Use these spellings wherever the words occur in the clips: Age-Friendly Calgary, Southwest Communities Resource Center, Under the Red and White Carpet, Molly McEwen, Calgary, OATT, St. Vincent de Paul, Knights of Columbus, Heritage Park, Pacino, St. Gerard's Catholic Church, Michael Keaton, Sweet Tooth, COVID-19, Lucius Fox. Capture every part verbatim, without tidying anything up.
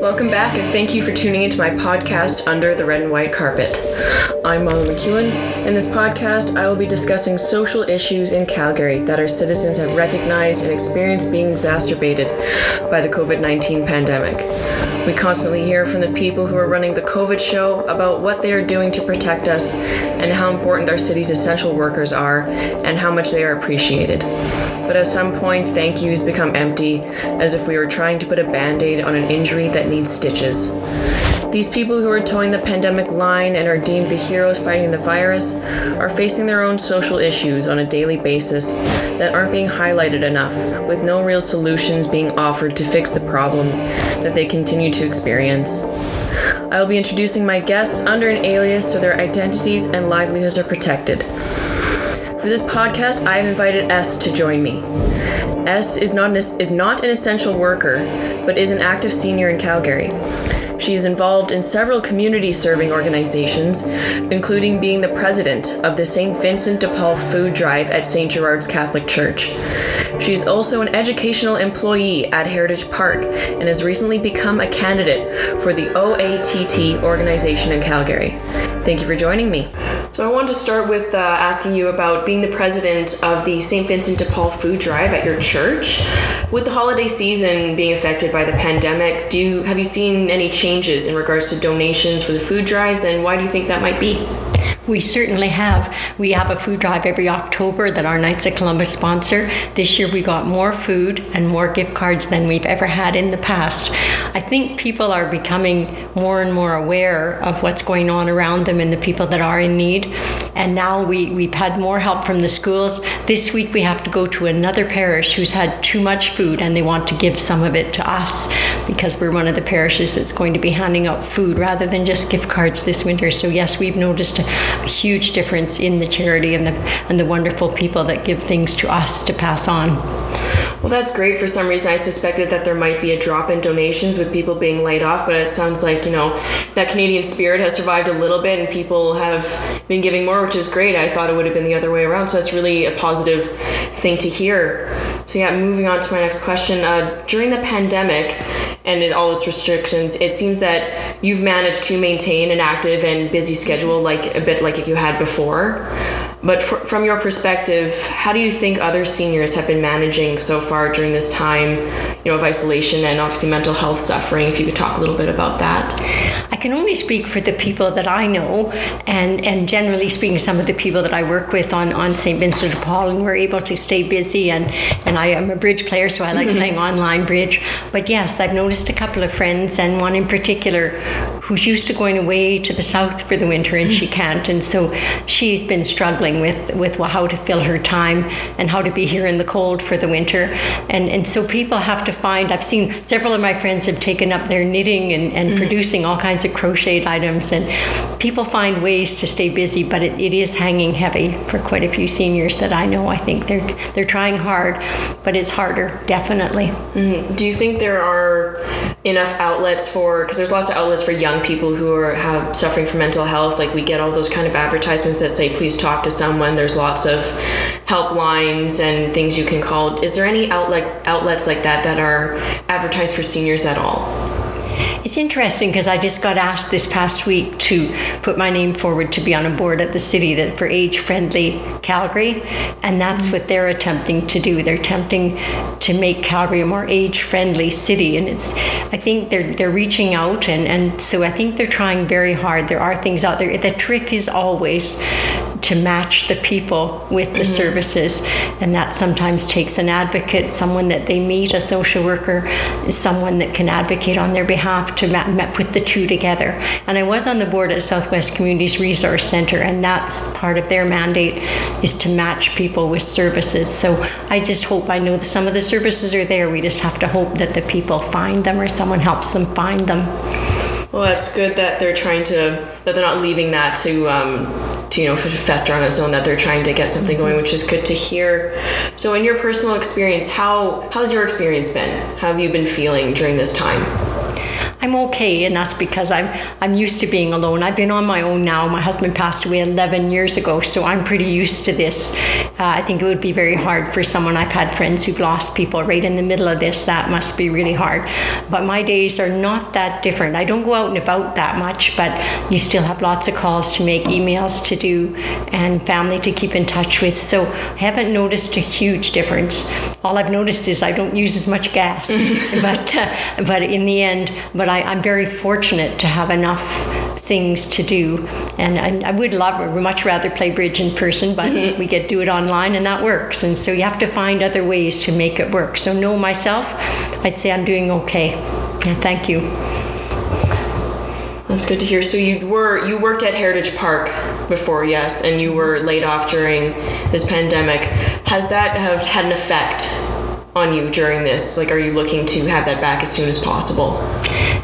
Welcome back, and thank you for tuning into my podcast, Under the Red and White Carpet. I'm Molly McEwen. In this podcast, I will be discussing social issues in Calgary that our citizens have recognized and experienced being exacerbated by the covid nineteen pandemic. We constantly hear from the people who are running the COVID show about what they are doing to protect us and how important our city's essential workers are and how much they are appreciated. But at some point, thank yous become empty, as if we were trying to put a band-aid on an injury that needs stitches. These people who are towing the pandemic line and are deemed the heroes fighting the virus are facing their own social issues on a daily basis that aren't being highlighted enough, with no real solutions being offered to fix the problems that they continue to experience. I'll be introducing my guests under an alias so their identities and livelihoods are protected. For this podcast, I've invited S to join me. S is not an, is not an essential worker, but is an active senior in Calgary. She is involved in several community-serving organizations, including being the president of the Saint Vincent de Paul food drive at Saint Gerard's Catholic Church. She is also an educational employee at Heritage Park and has recently become a candidate for the O A T T organization in Calgary. Thank you for joining me. So I wanted to start with uh, asking you about being the president of the Saint Vincent de Paul food drive at your church. With the holiday season being affected by the pandemic, do you, have you seen any changes in regards to donations for the food drives, and why do you think that might be? We certainly have. We have a food drive every October that our Knights of Columbus sponsor. This year we got more food and more gift cards than we've ever had in the past. I think people are becoming more and more aware of what's going on around them and the people that are in need. And now we, we've had more help from the schools. This week we have to go to another parish who's had too much food, and they want to give some of it to us because we're one of the parishes that's going to be handing out food rather than just gift cards this winter. So yes, we've noticed a A huge difference in the charity and the and the wonderful people that give things to us to pass on. Well, that's great. For some reason, I suspected that there might be a drop in donations with people being laid off, but it sounds like, you know, that Canadian spirit has survived a little bit and people have been giving more, which is great. I thought it would have been the other way around, so that's really a positive thing to hear. So yeah, moving on to my next question. Uh, during the pandemic and in all its restrictions, it seems that you've managed to maintain an active and busy schedule, like a bit like you had before. But for, from your perspective, how do you think other seniors have been managing so far during this time, you know, of isolation and obviously mental health suffering? If you could talk a little bit about that. I can only speak for the people that I know, and, and generally speaking, some of the people that I work with on, on Saint Vincent de Paul, and we're able to stay busy. And, and I am a bridge player, so I like playing online bridge. But yes, I've noticed a couple of friends, and one in particular who's used to going away to the south for the winter, and she can't. And so she's been struggling with with how to fill her time and how to be here in the cold for the winter, and and so people have to find. I've seen several of my friends have taken up their knitting and, and mm-hmm. producing all kinds of crocheted items, and people find ways to stay busy, but it, it is hanging heavy for quite a few seniors that I know. I think they're they're trying hard, but it's harder, definitely. Mm-hmm. Do you think there are enough outlets for, because there's lots of outlets for young people who are have, suffering from mental health, like we get all those kind of advertisements that say please talk to someone, there's lots of helplines and things you can call. Is there any outlet outlets like that that are advertised for seniors at all? It's interesting because I just got asked this past week to put my name forward to be on a board at the city that for Age-Friendly Calgary, and that's mm-hmm. what they're attempting to do. They're attempting to make Calgary a more age-friendly city, and it's. I think they're they're reaching out, and, and so I think they're trying very hard. There are things out there. The trick is always to match the people with the mm-hmm. services, and that sometimes takes an advocate, someone that they meet, a social worker, someone that can advocate on their behalf to ma- put the two together. And I was on the board at Southwest Communities Resource Center, and that's part of their mandate is to match people with services. So I just hope, I know that some of the services are there, we just have to hope that the people find them or someone helps them find them. Well, that's good that they're trying to, that they're not leaving that to, um, to you know, fester on its own, that they're trying to get something going, which is good to hear. So in your personal experience, how how's your experience been? How have you been feeling during this time? I'm okay, and that's because I'm I'm used to being alone. I've been on my own now. My husband passed away eleven years ago, so I'm pretty used to this. Uh, I think it would be very hard for someone. I've had friends who've lost people right in the middle of this. That must be really hard. But my days are not that different. I don't go out and about that much, but you still have lots of calls to make, emails to do, and family to keep in touch with. So I haven't noticed a huge difference. All I've noticed is I don't use as much gas. but uh, but in the end, but I, I'm very fortunate to have enough things to do. And I, I would love, I would much rather play bridge in person, but mm-hmm. we get do it online and that works. And so you have to find other ways to make it work. So no, myself, I'd say I'm doing okay. And thank you. That's good to hear. So you were you worked at Heritage Park before, yes, and you were laid off during this pandemic. Has that have had an effect on you during this? Like, are you looking to have that back as soon as possible?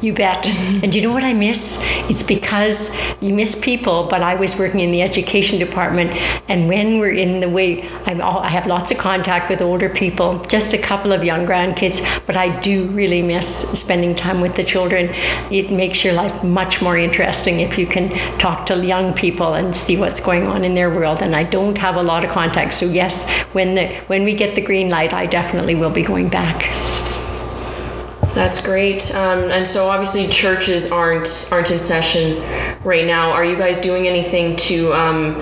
You bet. And you know what I miss? It's because you miss people, but I was working in the education department, and when we're in the way, I'm all, I have lots of contact with older people, just a couple of young grandkids, but I do really miss spending time with the children. It makes your life much more interesting if you can talk to young people and see what's going on in their world, and I don't have a lot of contact. So yes, when the when we get the green light, I definitely will be going back. That's great. Um, and so obviously churches aren't aren't in session right now. Are you guys doing anything to um,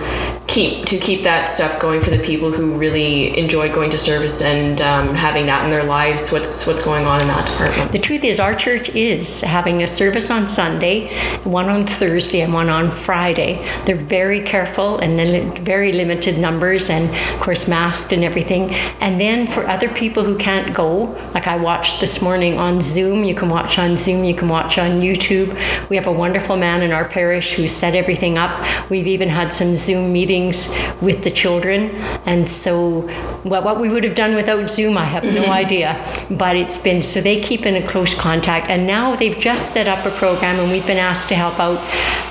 keep to keep that stuff going for the people who really enjoy going to service and um, having that in their lives? What's what's going on in that department? The truth is, our church is having a service on Sunday, one on Thursday, and one on Friday. They're very careful and then very limited numbers, and of course masked and everything. And then for other people who can't go, like I watched this morning on Zoom. You can watch on Zoom. You can watch on YouTube. We have a wonderful man in our parish who set everything up. We've even had some Zoom meetings with the children. And so what, what we would have done without Zoom, I have no idea. But it's been, so they keep in a close contact. And now they've just set up a program, and we've been asked to help out.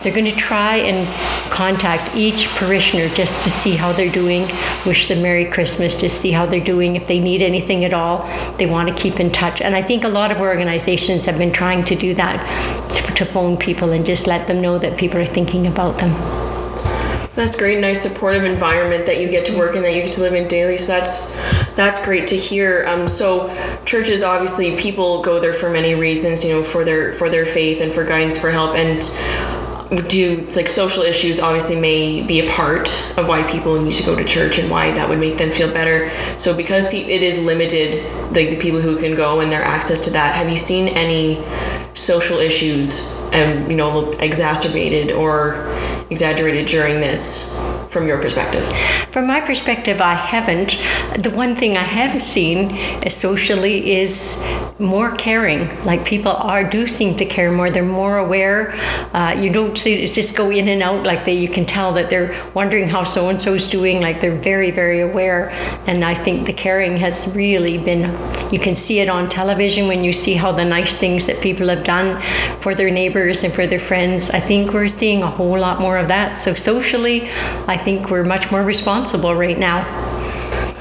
They're going to try and contact each parishioner just to see how they're doing, wish them Merry Christmas, to see how they're doing, if they need anything at all. They want to keep in touch. And I think a lot of organizations have been trying to do that, to, to phone people and just let them know that people are thinking about them. That's great. Nice supportive environment that you get to work in, that you get to live in daily. So that's that's great to hear. Um, so churches, obviously, people go there for many reasons, you know, for their for their faith and for guidance, for help, and do like social issues obviously may be a part of why people need to go to church and why that would make them feel better. So because pe- it is limited, like the people who can go and their access to that, have you seen any social issues and um, you know exacerbated or exaggerated during this? From your perspective? From my perspective, I haven't. The one thing I have seen socially is more caring. Like people are do seem to care more. They're more aware. Uh, you don't see it just go in and out like that. You can tell that they're wondering how so-and-so's doing. Like they're very, very aware. And I think the caring has really been, you can see it on television when you see how the nice things that people have done for their neighbors and for their friends. I think we're seeing a whole lot more of that. So socially, I I think we're much more responsible right now.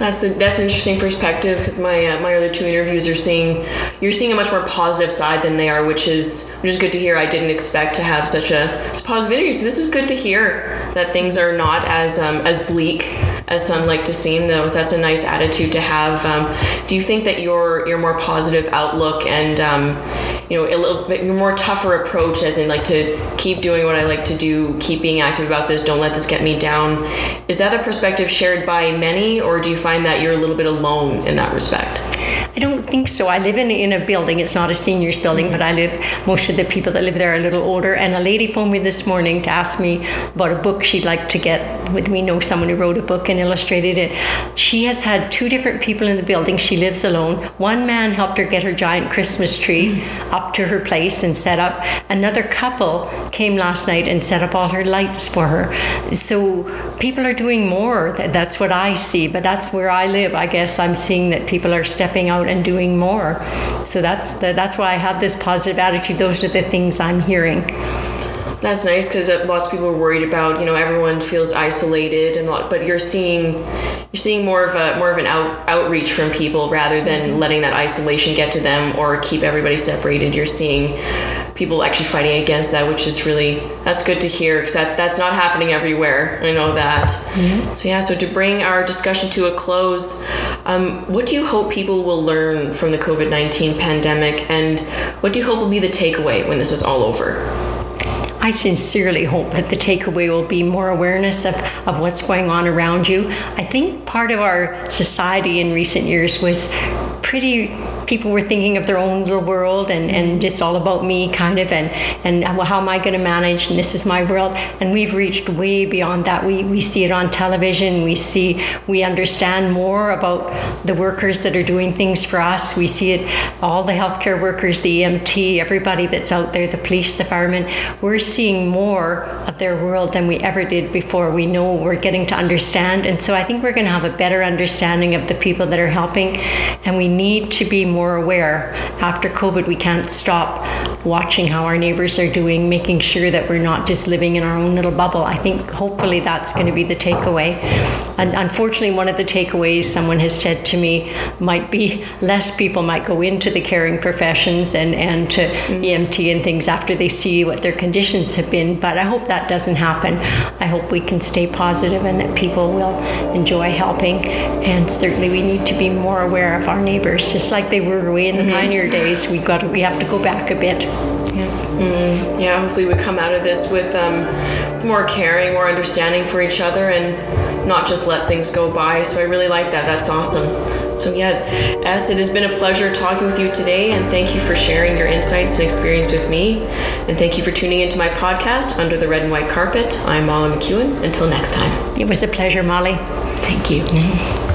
That's a, that's an interesting perspective, because my uh, my other two interviews are seeing you're seeing a much more positive side than they are, which is which is good to hear. I didn't expect to have such a positive interview, so this is good to hear that things are not as um, as bleak as some like to seem. Though that's a nice attitude to have. Um, do you think that your your more positive outlook and um, you know a little bit your more tougher approach, as in like to keep doing what I like to do, keep being active about this, don't let this get me down, is that a perspective shared by many, or do you find Find that you're a little bit alone in that respect? I don't think so. I live in, in a building. It's not a seniors building, but I live, most of the people that live there are a little older. And a lady phoned me this morning to ask me about a book she'd like to get. We know someone who wrote a book and illustrated it. She has had two different people in the building. She lives alone. One man helped her get her giant Christmas tree up to her place and set up. Another couple came last night and set up all her lights for her. So people are doing more. That's what I see, but that's where I live. I guess I'm seeing that people are stepping out and doing more. So that's the, that's why I have this positive attitude. Those are the things I'm hearing. That's nice, because lots of people are worried about, you know, everyone feels isolated and lot, but you're seeing you're seeing more of a more of an out, outreach from people rather than mm-hmm. letting that isolation get to them or keep everybody separated. You're seeing people actually fighting against that, which is really, that's good to hear, because that, that's not happening everywhere. I know that. Mm-hmm. So yeah, so to bring our discussion to a close, um, what do you hope people will learn from the COVID nineteen pandemic, and what do you hope will be the takeaway when this is all over? I sincerely hope that the takeaway will be more awareness of, of what's going on around you. I think part of our society in recent years was pretty, people were thinking of their own little world and, and it's all about me kind of, and, and well, how am I going to manage, and this is my world. And we've reached way beyond that. We we see it on television. We see, we understand more about the workers that are doing things for us. We see it, all the healthcare workers, the E M T, everybody that's out there, the police, the firemen. We're seeing more of their world than we ever did before. We know, we're getting to understand, and so I think we're going to have a better understanding of the people that are helping, and we need to be more aware. After COVID, we can't stop watching how our neighbors are doing, making sure that we're not just living in our own little bubble. I think hopefully that's going to be the takeaway. And unfortunately, one of the takeaways someone has said to me might be less people might go into the caring professions and, and to E M T and things after they see what their conditions have been, but I hope that doesn't happen. I hope we can stay positive and that people will enjoy helping, and certainly we need to be more aware of our neighbors, just like they were way in the mm-hmm. pioneer days. We've got to, we have to go back a bit. Yeah. Mm-hmm. Yeah, hopefully we come out of this with um, more caring, more understanding for each other, and not just let things go by. So I really like that. That's awesome. So yeah, Es, it has been a pleasure talking with you today, and thank you for sharing your insights and experience with me. And thank you for tuning into my podcast, Under the Red and White Carpet. I'm Molly McEwen. Until next time. It was a pleasure, Molly. Thank you.